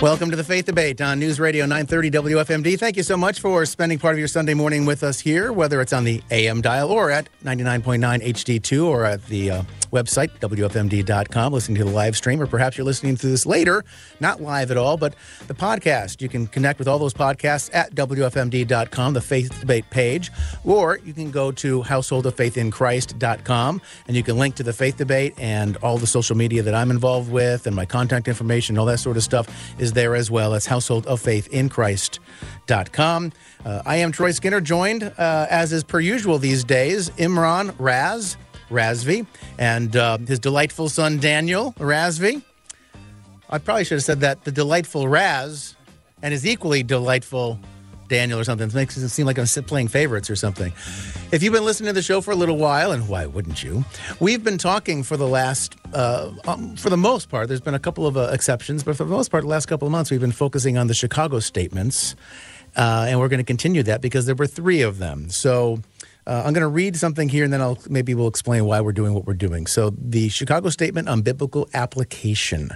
Welcome to the Faith Debate on News Radio 930 WFMD. Thank you so much for spending part of your Sunday morning with us here, whether it's on the AM dial or at 99.9 HD2 or at the website, WFMD.com, listening to the live stream, or perhaps you're listening to this later, not live at all, but the podcast. You can connect with all those podcasts at WFMD.com, the Faith Debate page, or you can go to householdoffaithinchrist.com, and you can link to the Faith Debate, and all the social media that I'm involved with and my contact information, all that sort of stuff is there as well. That's householdoffaithinchrist.com. I am Troy Skinner, joined, as is per usual these days, Imran Razvi, and his delightful son, Daniel Razvi. I probably should have said that, the delightful Raz, and his equally delightful Daniel or something. It makes it seem like I'm playing favorites or something. If you've been listening to the show for a little while, and why wouldn't you, we've been talking for the last, for the most part, there's been a couple of exceptions, but for the most part, the last couple of months, we've been focusing on the Chicago statements, and we're going to continue that because there were three of them. So I'm going to read something here, and then maybe we'll explain why we're doing what we're doing. So the Chicago Statement on Biblical Application.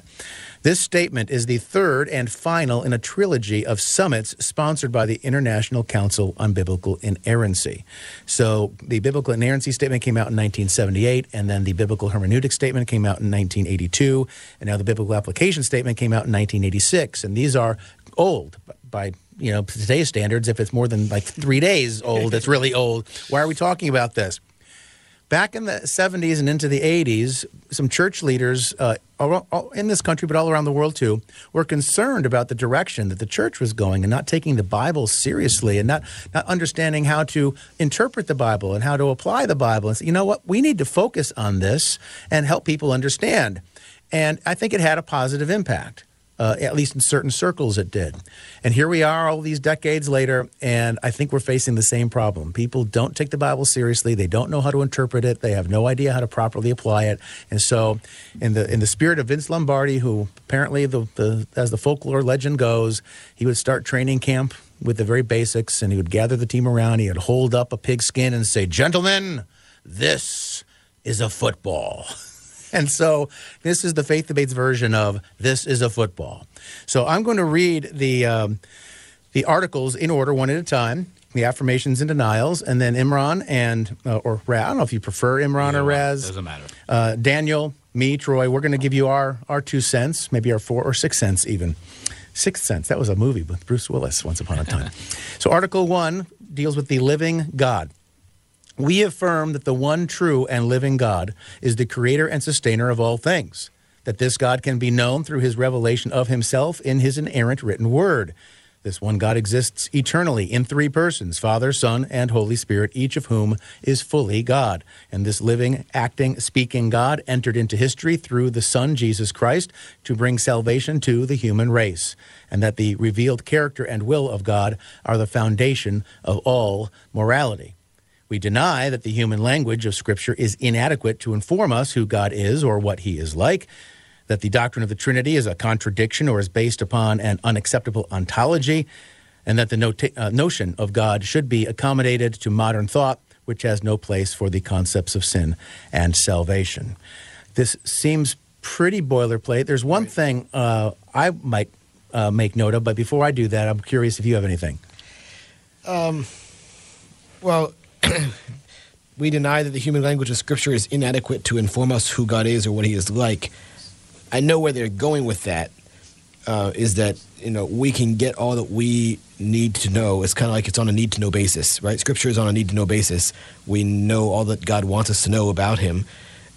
This statement is the third and final in a trilogy of summits sponsored by the International Council on Biblical Inerrancy. So the Biblical Inerrancy Statement came out in 1978, and then the Biblical Hermeneutic Statement came out in 1982, and now the Biblical Application Statement came out in 1986. And these are old by today's standards. If it's more than like 3 days old, it's really old. Why are we talking about this? Back in the 70s and into the 80s, some church leaders in this country, but all around the world too, were concerned about the direction that the church was going and not taking the Bible seriously and not understanding how to interpret the Bible and how to apply the Bible. And say, you know what? We need to focus on this and help people understand. And I think it had a positive impact. At least in certain circles it did. And here we are all these decades later, and I think we're facing the same problem. People don't take the Bible seriously. They don't know how to interpret it. They have no idea how to properly apply it. And so in the spirit of Vince Lombardi, who apparently, as the folklore legend goes, he would start training camp with the very basics, and he would gather the team around. He would hold up a pigskin and say, "Gentlemen, this is a football." And so this is the Faith Debate's version of "This is a football." So I'm going to read the articles in order, one at a time, the affirmations and denials, and then Imran and or Raz. I don't know if you prefer Imran or Raz. Doesn't matter. Daniel, me, Troy. We're going to give you our 2 cents, maybe our 4 or 6 cents even. Sixth Sense. That was a movie with Bruce Willis once upon a time. So Article 1 deals with the living God. We affirm that the one true and living God is the creator and sustainer of all things, that this God can be known through his revelation of himself in his inerrant written word. This one God exists eternally in 3 persons, Father, Son, and Holy Spirit, each of whom is fully God. And this living, acting, speaking God entered into history through the Son, Jesus Christ, to bring salvation to the human race. And that the revealed character and will of God are the foundation of all morality. We deny that the human language of Scripture is inadequate to inform us who God is or what he is like, that the doctrine of the Trinity is a contradiction or is based upon an unacceptable ontology, and that the notion of God should be accommodated to modern thought, which has no place for the concepts of sin and salvation. This seems pretty boilerplate. There's one thing I might make note of, but before I do that, I'm curious if you have anything. We deny that the human language of Scripture is inadequate to inform us who God is or what he is like. I know where they're going with that, is that, we can get all that we need to know. It's kind of like it's on a need-to-know basis, right? Scripture is on a need-to-know basis. We know all that God wants us to know about him,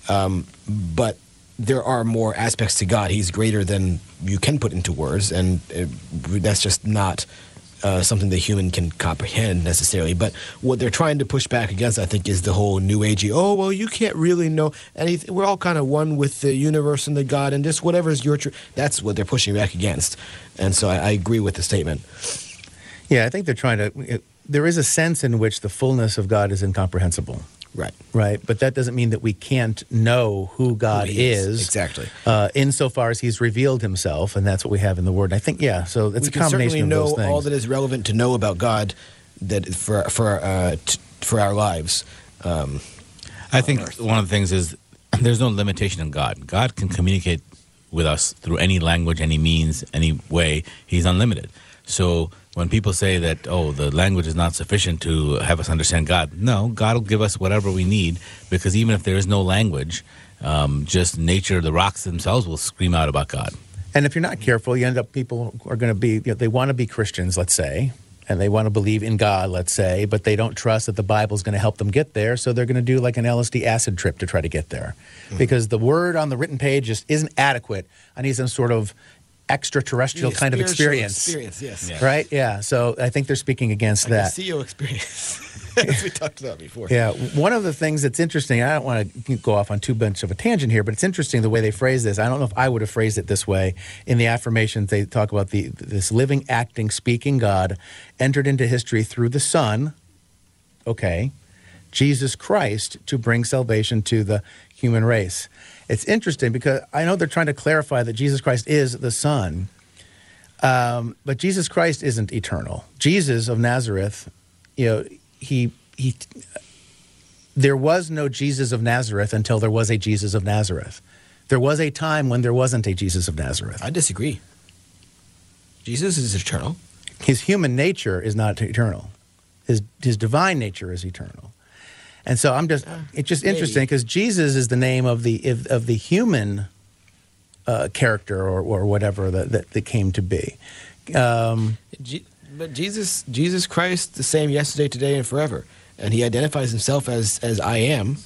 but there are more aspects to God. He's greater than you can put into words, and that's just not something the human can comprehend necessarily. But what they're trying to push back against, I think, is the whole new agey, you can't really know anything. We're all kind of one with the universe and the God and just whatever is your truth. That's what they're pushing back against. And so I agree with the statement. Yeah, I think they're trying to... there is a sense in which the fullness of God is incomprehensible. Right. But that doesn't mean that we can't know who God is. Exactly. Insofar as he's revealed himself, and that's what we have in the Word. I think, so it's a combination of those things. We can certainly know all that is relevant to know about God that for our lives. I think one of the things is there's no limitation in God. God can communicate with us through any language, any means, any way. He's unlimited. So when people say that, oh, the language is not sufficient to have us understand God, no, God will give us whatever we need, because even if there is no language, just nature, the rocks themselves will scream out about God. And if you're not careful, you end up, people are going to be, you know, they want to be Christians, let's say, and they want to believe in God, let's say, but they don't trust that the Bible's going to help them get there, so they're going to do like an LSD acid trip to try to get there. Mm-hmm. Because the word on the written page just isn't adequate. I need some sort of extraterrestrial kind of experience. Yes. Yeah. Right? Yeah. So I think they're speaking against like that. The CEO experience, as we talked about before. Yeah. One of the things that's interesting, I don't want to go off on too much of a tangent here, but it's interesting the way they phrase this. I don't know if I would have phrased it this way. In the affirmations, they talk about this living, acting, speaking God entered into history through the Son, okay, Jesus Christ, to bring salvation to the human race. It's interesting because I know they're trying to clarify that Jesus Christ is the Son, but Jesus Christ isn't eternal. Jesus of Nazareth, you know, he there was no Jesus of Nazareth until there was a Jesus of Nazareth. There was a time when there wasn't a Jesus of Nazareth. I disagree. Jesus is eternal. His human nature is not eternal. His divine nature is eternal. And so it's just interesting because Jesus is the name of the human character or whatever that came to be. But Jesus Christ, the same yesterday, today, and forever. And he identifies himself as I am,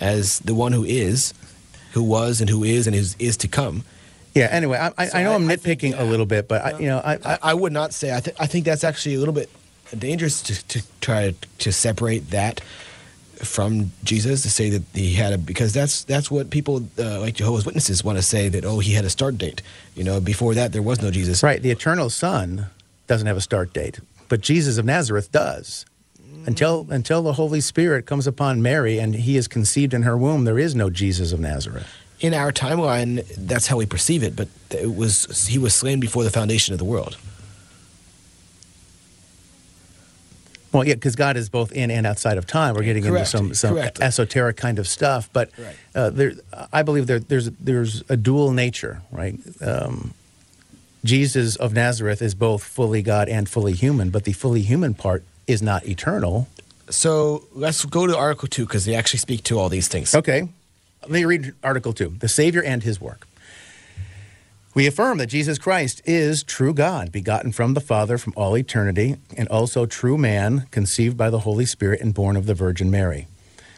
as the one who was and who is and is to come. Yeah. Anyway, I know I'm nitpicking a little bit, but I would not say. I think that's actually a little bit dangerous to try to separate that from Jesus, to say that he had because that's what people like Jehovah's Witnesses want to say, that, oh, he had a start date. You know, before that, there was no Jesus. Right. The eternal Son doesn't have a start date, but Jesus of Nazareth does. Until the Holy Spirit comes upon Mary and he is conceived in her womb, there is no Jesus of Nazareth. In our timeline, that's how we perceive it, but he was slain before the foundation of the world. Well, yeah, because God is both in and outside of time. We're getting into some esoteric kind of stuff, but I believe there's a dual nature, right? Jesus of Nazareth is both fully God and fully human, but the fully human part is not eternal. So let's go to Article 2, because they actually speak to all these things. Okay. Let me read Article 2, the Savior and his work. We affirm that Jesus Christ is true God, begotten from the Father from all eternity, and also true man, conceived by the Holy Spirit and born of the Virgin Mary.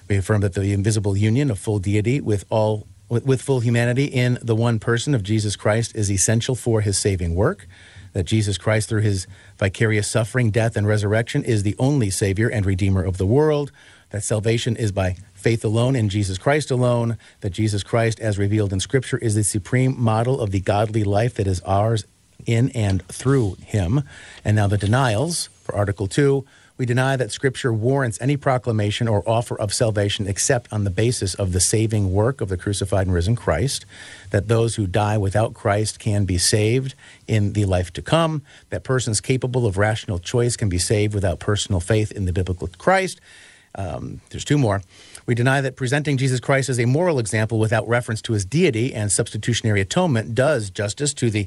We affirm that the invisible union of full deity with full humanity in the one person of Jesus Christ is essential for his saving work, that Jesus Christ through his vicarious suffering, death, and resurrection is the only Savior and Redeemer of the world, that salvation is by faith alone in Jesus Christ alone, that Jesus Christ, as revealed in Scripture, is the supreme model of the godly life that is ours in and through him. And now the denials for Article 2. We deny that Scripture warrants any proclamation or offer of salvation except on the basis of the saving work of the crucified and risen Christ, that those who die without Christ can be saved in the life to come, that persons capable of rational choice can be saved without personal faith in the biblical Christ. There's two more. We deny that presenting Jesus Christ as a moral example without reference to his deity and substitutionary atonement does justice to the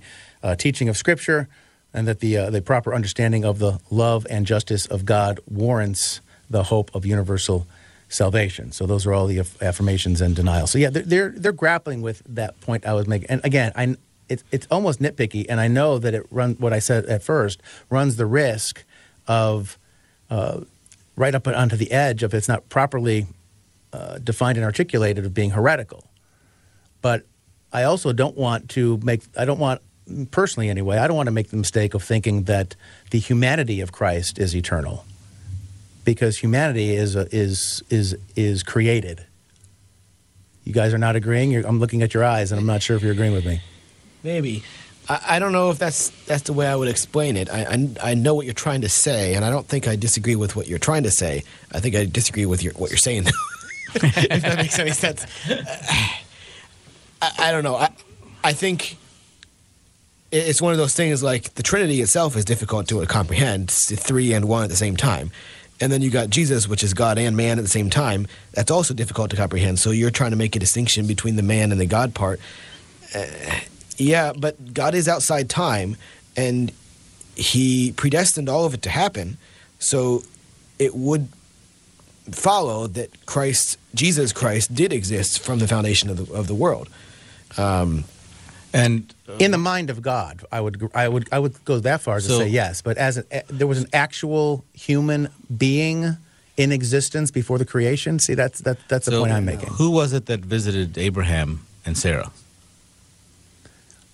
teaching of Scripture, and that the proper understanding of the love and justice of God warrants the hope of universal salvation. So those are all the affirmations and denials. So yeah, they're grappling with that point I was making. And again, it's almost nitpicky, and I know that what I said at first runs the risk of right up onto the edge of, it's not properly defined and articulated, of being heretical. But I also don't want to make the mistake of thinking that the humanity of Christ is eternal, because humanity is created. You guys are not agreeing? I'm looking at your eyes, and I'm not sure if you're agreeing with me. Maybe. I don't know if that's the way I would explain it. I know what you're trying to say, and I don't think I disagree with what you're trying to say. I think I disagree with what you're saying, if that makes any sense. I don't know. I think it's one of those things, like the Trinity itself is difficult to comprehend. It's three and one at the same time. And then you got Jesus, which is God and man at the same time. That's also difficult to comprehend. So you're trying to make a distinction between the man and the God part. Yeah, but God is outside time, and he predestined all of it to happen. So it would follow that Jesus Christ did exist from the foundation of the world. And in the mind of God, I would go that far as to say yes. But there was an actual human being in existence before the creation. See, that's the point I'm making. Who was it that visited Abraham and Sarah?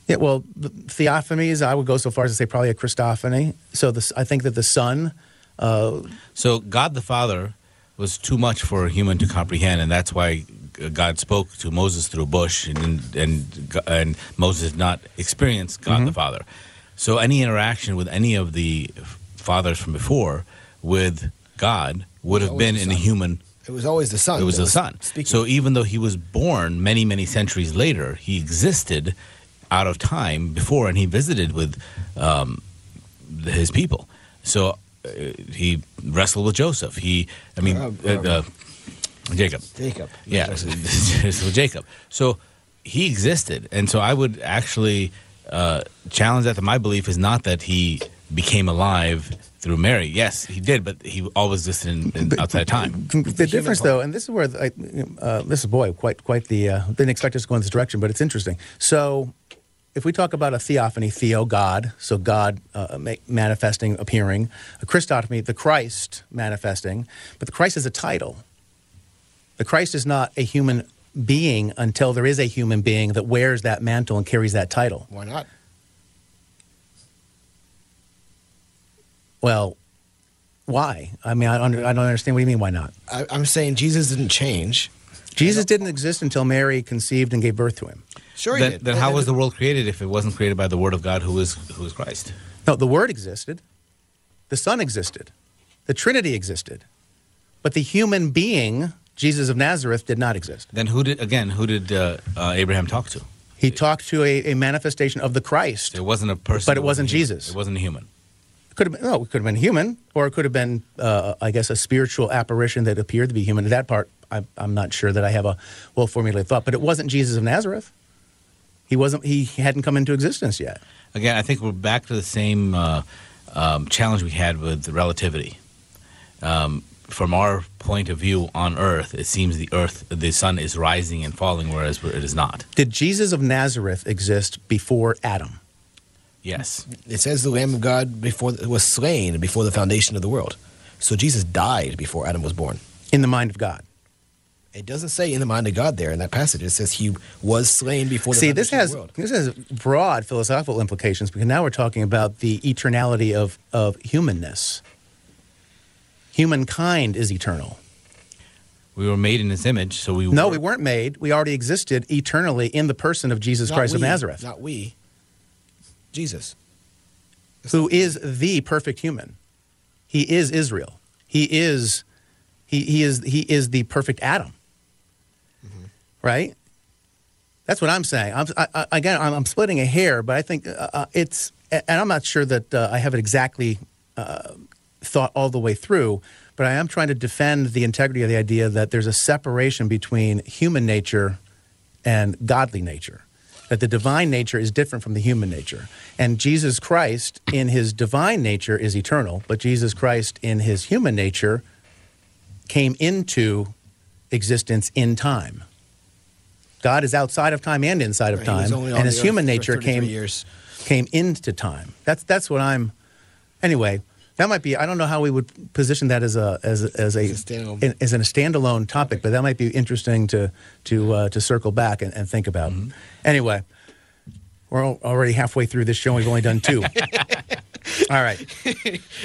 Yeah, well, the theophanies. I would go so far as to say probably a Christophany. So I think that the Son. So God the Father was too much for a human to comprehend, and that's why God spoke to Moses through a bush, and Moses did not experience God the Father. So any interaction with any of the fathers from before with God would have been in a human. It was always the Son. It was the Son. So even though he was born many, many centuries later, he existed out of time before, and he visited with his people. So he wrestled with Joseph. Jacob. Yeah, so Jacob. So he existed, and so I would actually challenge that. My belief is not that he became alive through Mary. Yes, he did, but he always existed outside time. The difference, though, and this is where didn't expect us to go in this direction, but it's interesting. So if we talk about a theophany, theo, God, so God manifesting, appearing, a Christophany, the Christ manifesting, but the Christ is a title. The Christ is not a human being until there is a human being that wears that mantle and carries that title. Why not? Well, why? I mean, I don't understand what you mean, why not? I'm saying Jesus didn't change. Jesus didn't exist until Mary conceived and gave birth to him. Sure he did. Then how was the world created if it wasn't created by the Word of God who is Christ? No, the Word existed. The Son existed. The Trinity existed. But the human being, Jesus of Nazareth, did not exist. Then who did Abraham talk to? He talked to a manifestation of the Christ. It wasn't a person. But it wasn't Jesus. It wasn't a human. It could have been human, or it could have been, I guess, a spiritual apparition that appeared to be human. At that part, I'm not sure that I have a well-formulated thought. But it wasn't Jesus of Nazareth. He hadn't come into existence yet. Again, I think we're back to the same challenge we had with relativity. From our point of view on Earth, it seems the sun is rising and falling, whereas it is not. Did Jesus of Nazareth exist before Adam? Yes. It says the Lamb of God was slain before the foundation of the world. So Jesus died before Adam was born. In the mind of God. It doesn't say in the mind of God there in that passage. It says he was slain before the foundation of the world. See, this has broad philosophical implications, because now we're talking about the eternality of humanness. Humankind is eternal. We were made in his image, so we were. No, we weren't made. We already existed eternally in the person of Jesus Christ of Nazareth. Not we. Jesus. Who is the perfect human. He is Israel. He is the perfect Adam. Mm-hmm. Right? That's what I'm saying. I'm splitting a hair, but I think it's... And I'm not sure that I have it exactly... thought all the way through, but I am trying to defend the integrity of the idea that there's a separation between human nature and godly nature, that the divine nature is different from the human nature. And Jesus Christ in his divine nature is eternal, but Jesus Christ in his human nature came into existence in time. God is outside of time and inside of time, and his human nature came into time. That's what I'm... Anyway... That might be. I don't know how we would position that as a standalone topic, but that might be interesting to circle back and think about. Mm-hmm. Anyway, we're already halfway through this show. We've only done two. All right.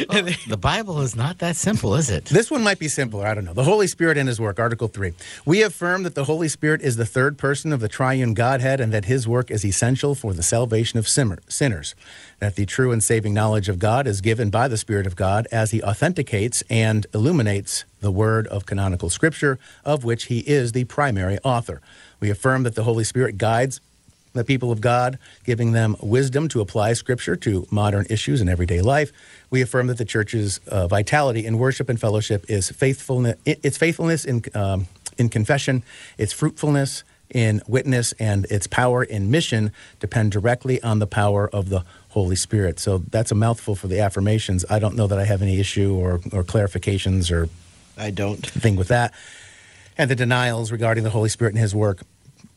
Well, the Bible is not that simple, is it? This one might be simpler. I don't know. The Holy Spirit and his work, Article 3. We affirm that the Holy Spirit is the third person of the triune Godhead, and that his work is essential for the salvation of sinners, that the true and saving knowledge of God is given by the Spirit of God as he authenticates and illuminates the Word of canonical Scripture, of which he is the primary author. We affirm that the Holy Spirit guides the people of God, giving them wisdom to apply Scripture to modern issues in everyday life. We affirm that the Church's vitality in worship and fellowship is its faithfulness in confession, its fruitfulness, in witness and its power in mission depend directly on the power of the Holy Spirit. So that's a mouthful for the affirmations. I don't know that I have any issue or clarifications or I don't thing with that. And the denials regarding the Holy Spirit and his work.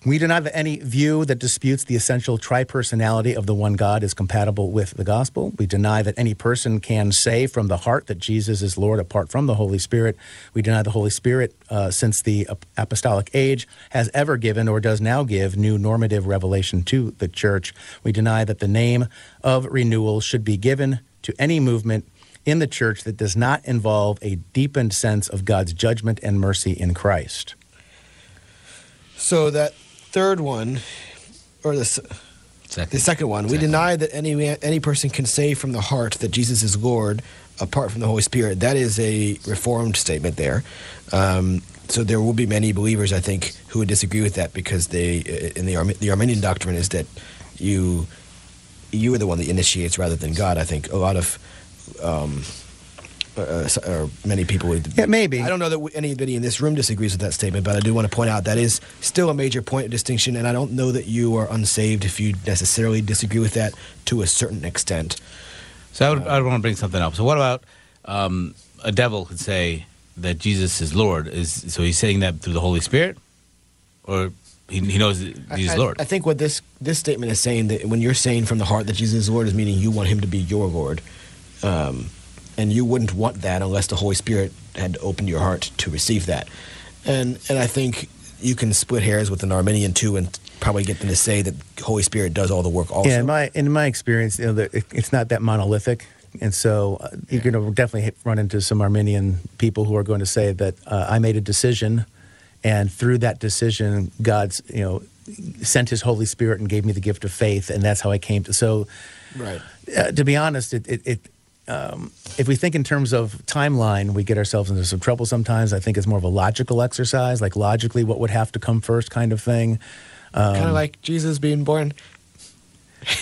We do not have any view that disputes the essential tri-personality of the one God is compatible with the gospel. We deny that any person can say from the heart that Jesus is Lord apart from the Holy Spirit. We deny the Holy Spirit, since the apostolic age, has ever given or does now give new normative revelation to the church. We deny that the name of renewal should be given to any movement in the church that does not involve a deepened sense of God's judgment and mercy in Christ. So that third one, or the second one, we deny that any person can say from the heart that Jesus is Lord apart from the Holy Spirit. That is a Reformed statement there. So there will be many believers, I think, who would disagree with that because the Arminian doctrine is that you are the one that initiates rather than God. I think a lot of or many people would... Yeah, maybe. I don't know that anybody in this room disagrees with that statement, but I do want to point out that is still a major point of distinction, and I don't know that you are unsaved if you necessarily disagree with that to a certain extent. So I would want to bring something up. So what about a devil could say that Jesus is Lord? So he's saying that through the Holy Spirit? Or... He knows Jesus is Lord. I think what this statement is saying, that when you're saying from the heart that Jesus is Lord, is meaning you want him to be your Lord. And you wouldn't want that unless the Holy Spirit had opened your heart to receive that. And I think you can split hairs with an Arminian, too, and probably get them to say that the Holy Spirit does all the work also. Yeah, in my experience, it's not that monolithic. And so you're going to definitely run into some Arminian people who are going to say that I made a decision, and through that decision, God's, sent his Holy Spirit and gave me the gift of faith, and that's how I came to. So, right. To be honest, if we think in terms of timeline, we get ourselves into some trouble sometimes. I think it's more of a logical exercise, like logically what would have to come first kind of thing. Kind of like Jesus being born.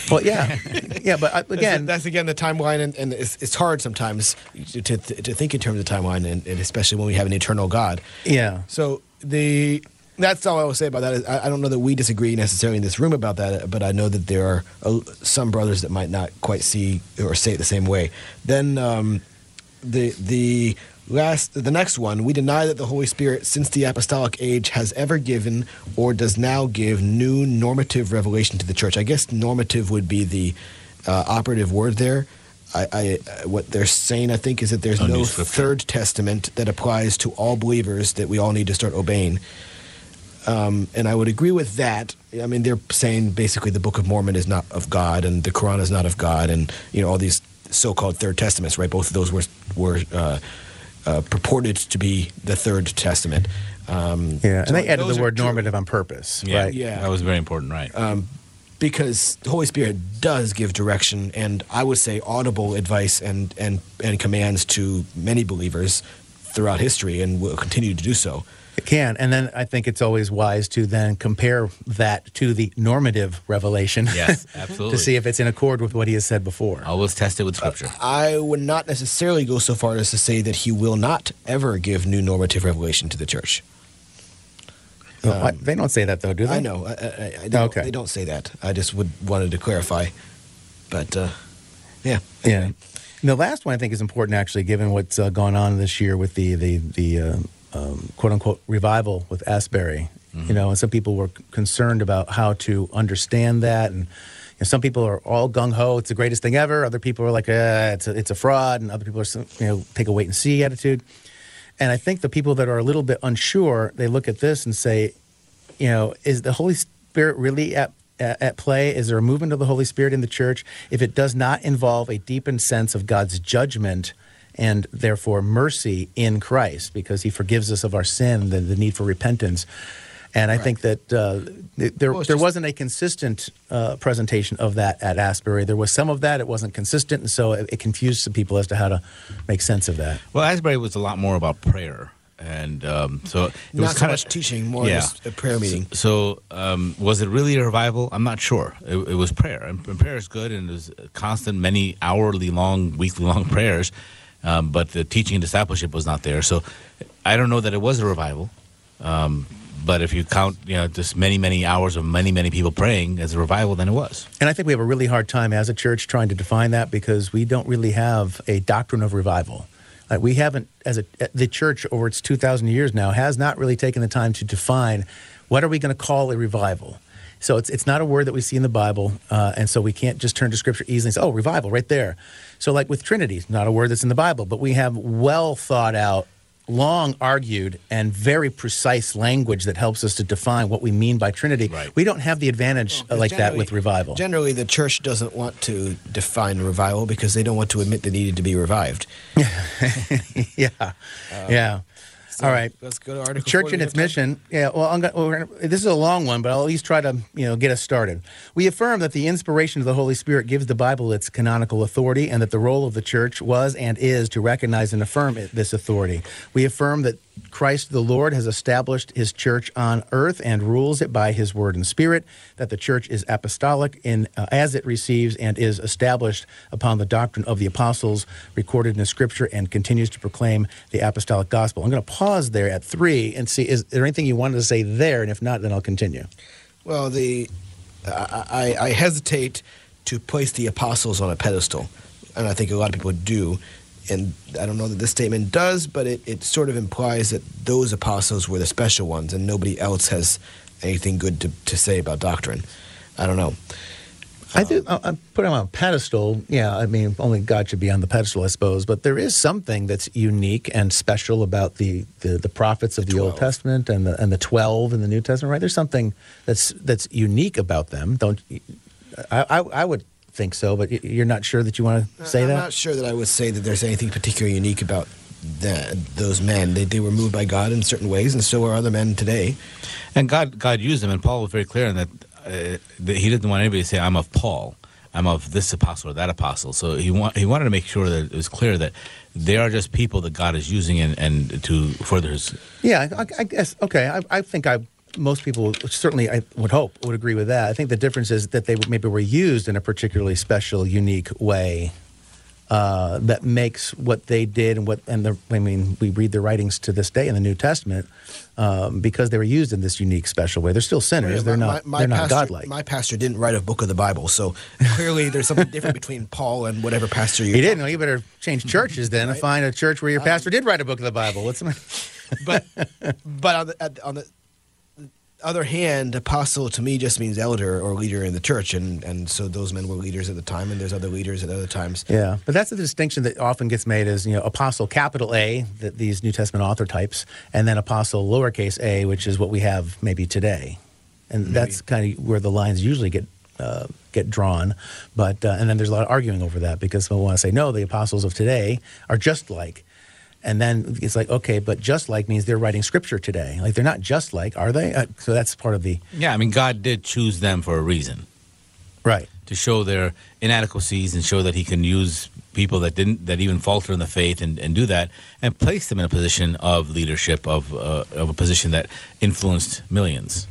Well, yeah. Yeah, but again... That's again, the timeline, and it's hard sometimes to think in terms of timeline, and especially when we have an eternal God. Yeah. So... That's all I will say about that. Is I don't know that we disagree necessarily in this room about that, but I know that there are some brothers that might not quite see or say it the same way. Then the next one, we deny that the Holy Spirit, since the apostolic age, has ever given or does now give new normative revelation to the church. I guess normative would be the operative word there. What they're saying, I think, is that there's no third testament that applies to all believers that we all need to start obeying. And I would agree with that. I mean, they're saying basically the Book of Mormon is not of God and the Quran is not of God and, all these so-called third testaments, right? Both of those were purported to be the third testament. And they added the word normative on purpose, right? Yeah, that was very important, right? Because the Holy Spirit does give direction and I would say audible advice and commands to many believers throughout history and will continue to do so. It can. And then I think it's always wise to then compare that to the normative revelation. Yes, absolutely. To see if it's in accord with what he has said before. Always test it with Scripture. I would not necessarily go so far as to say that he will not ever give new normative revelation to the church. They don't say that, though, do they? I know. They don't say that. I just wanted to clarify. But, yeah. Anyway. Yeah. And the last one I think is important, actually, given what's gone on this year with the quote-unquote revival with Asbury. Mm-hmm. And some people were concerned about how to understand that. And some people are all gung-ho, it's the greatest thing ever. Other people are like, it's a fraud. And other people are, take a wait-and-see attitude. And I think the people that are a little bit unsure, they look at this and say, is the Holy Spirit really at play? Is there a movement of the Holy Spirit in the church if it does not involve a deepened sense of God's judgment and therefore mercy in Christ, because he forgives us of our sin, the need for repentance? And I think that there wasn't a consistent presentation of that at Asbury. There was some of that. It wasn't consistent, and so it confused some people as to how to make sense of that. Well, Asbury was a lot more about prayer, and so it was not so much teaching, more just a prayer meeting. So was it really a revival? I'm not sure. It was prayer, and prayer is good, and it was constant, many hourly long, weekly long prayers, but the teaching and discipleship was not there. So I don't know that it was a revival. But if you count, just many hours of many people praying as a revival, then it was. And I think we have a really hard time as a church trying to define that, because we don't really have a doctrine of revival. We haven't, the church over its 2,000 years now, has not really taken the time to define what are we going to call a revival. So it's not a word that we see in the Bible, and so we can't just turn to Scripture easily and say, oh, revival, right there. So like with Trinity, it's not a word that's in the Bible, but we have well thought out, long argued, and very precise language that helps us to define what we mean by Trinity. Right. We don't have the advantage like that with revival. Generally, the church doesn't want to define revival because they don't want to admit they needed to be revived. Yeah. So all right. Let's go to Article 40. Church and its mission. Yeah, well, this is a long one, but I'll at least try to get us started. We affirm that the inspiration of the Holy Spirit gives the Bible its canonical authority, and that the role of the church was and is to recognize and affirm this authority. We affirm that Christ the Lord has established his church on earth and rules it by his word and spirit, that the church is apostolic in as it receives and is established upon the doctrine of the apostles recorded in Scripture, and continues to proclaim the apostolic gospel. I'm going to pause there at 3 and see, is there anything you wanted to say there? And if not, then I'll continue. Well, I hesitate to place the apostles on a pedestal, and I think a lot of people do. And I don't know that this statement does, but it sort of implies that those apostles were the special ones and nobody else has anything good to say about doctrine. I don't know. I put them on a pedestal. Yeah, I mean, only God should be on the pedestal, I suppose. But there is something that's unique and special about the prophets of the Old Testament and the 12 in the New Testament, right? There's something that's unique about them. I would think so, but you're not sure that you want to say that? I'm not sure that I would say that there's anything particularly unique about those men. They were moved by God in certain ways, and so are other men today. And God used them, and Paul was very clear in that he didn't want anybody to say, I'm of Paul, I'm of this apostle or that apostle. So he wanted to make sure that it was clear that they are just people that God is using and to further his... Yeah, I guess, okay, I think most people, certainly I would hope, would agree with that. I think the difference is that they maybe were used in a particularly special, unique way that makes what they did we read their writings to this day in the New Testament because they were used in this unique, special way. They're still sinners. They're not godlike. My pastor didn't write a book of the Bible, so clearly there's something different between Paul and whatever pastor you... He didn't. Well, you better change churches then, right? And find a church where your pastor did write a book of the Bible. What's the matter? But on the other hand, apostle to me just means elder or leader in the church, and so those men were leaders at the time, and there's other leaders at other times. Yeah, but that's the distinction that often gets made is, apostle, capital A, these New Testament author types, and then apostle, lowercase a, which is what we have maybe today. And that's kind of where the lines usually get drawn, but and then there's a lot of arguing over that, because people want to say, no, the apostles of today are just like... And then it's like, okay, but just like means they're writing Scripture today. Like, they're not just like, are they? So that's part of the... Yeah, I mean, God did choose them for a reason. Right. To show their inadequacies and show that he can use people that even falter in the faith and do that, and place them in a position of leadership, of a position that influenced millions.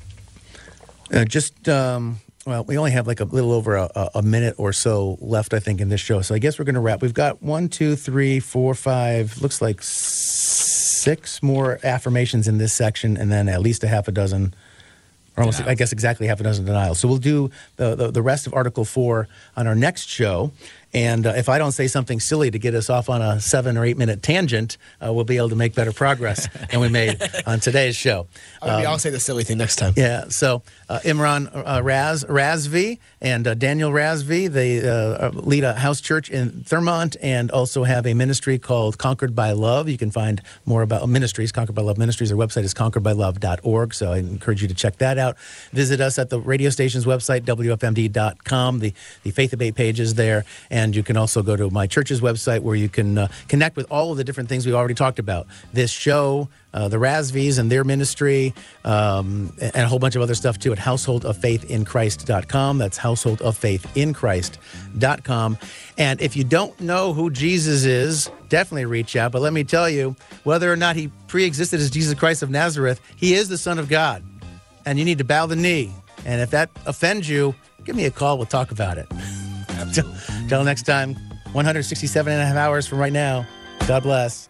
Well, we only have like a little over a minute or so left, I think, in this show. So I guess we're going to wrap. We've got 1, 2, 3, 4, 5, looks like 6 more affirmations in this section, and then at least a half a dozen, or almost, I guess, exactly half a dozen denials. So we'll do the rest of Article 4 on our next show. And if I don't say something silly to get us off on a 7 or 8 minute tangent, we'll be able to make better progress than we made on today's show. I'll say the silly thing next time. Yeah. So Imran Razvi and Daniel Razvi, they lead a house church in Thurmont and also have a ministry called Conquered by Love. You can find more about ministries, Conquered by Love Ministries. Their website is conqueredbylove.org. So I encourage you to check that out. Visit us at the radio station's website, WFMD.com. The Faith Debate page is there. And you can also go to my church's website, where you can connect with all of the different things we've already talked about. This show, the Razvis and their ministry, and a whole bunch of other stuff, too, at householdoffaithinchrist.com. That's householdoffaithinchrist.com. And if you don't know who Jesus is, definitely reach out. But let me tell you, whether or not he pre-existed as Jesus Christ of Nazareth, he is the Son of God. And you need to bow the knee. And if that offends you, give me a call. We'll talk about it. Till next time, 167 and a half hours from right now. God bless.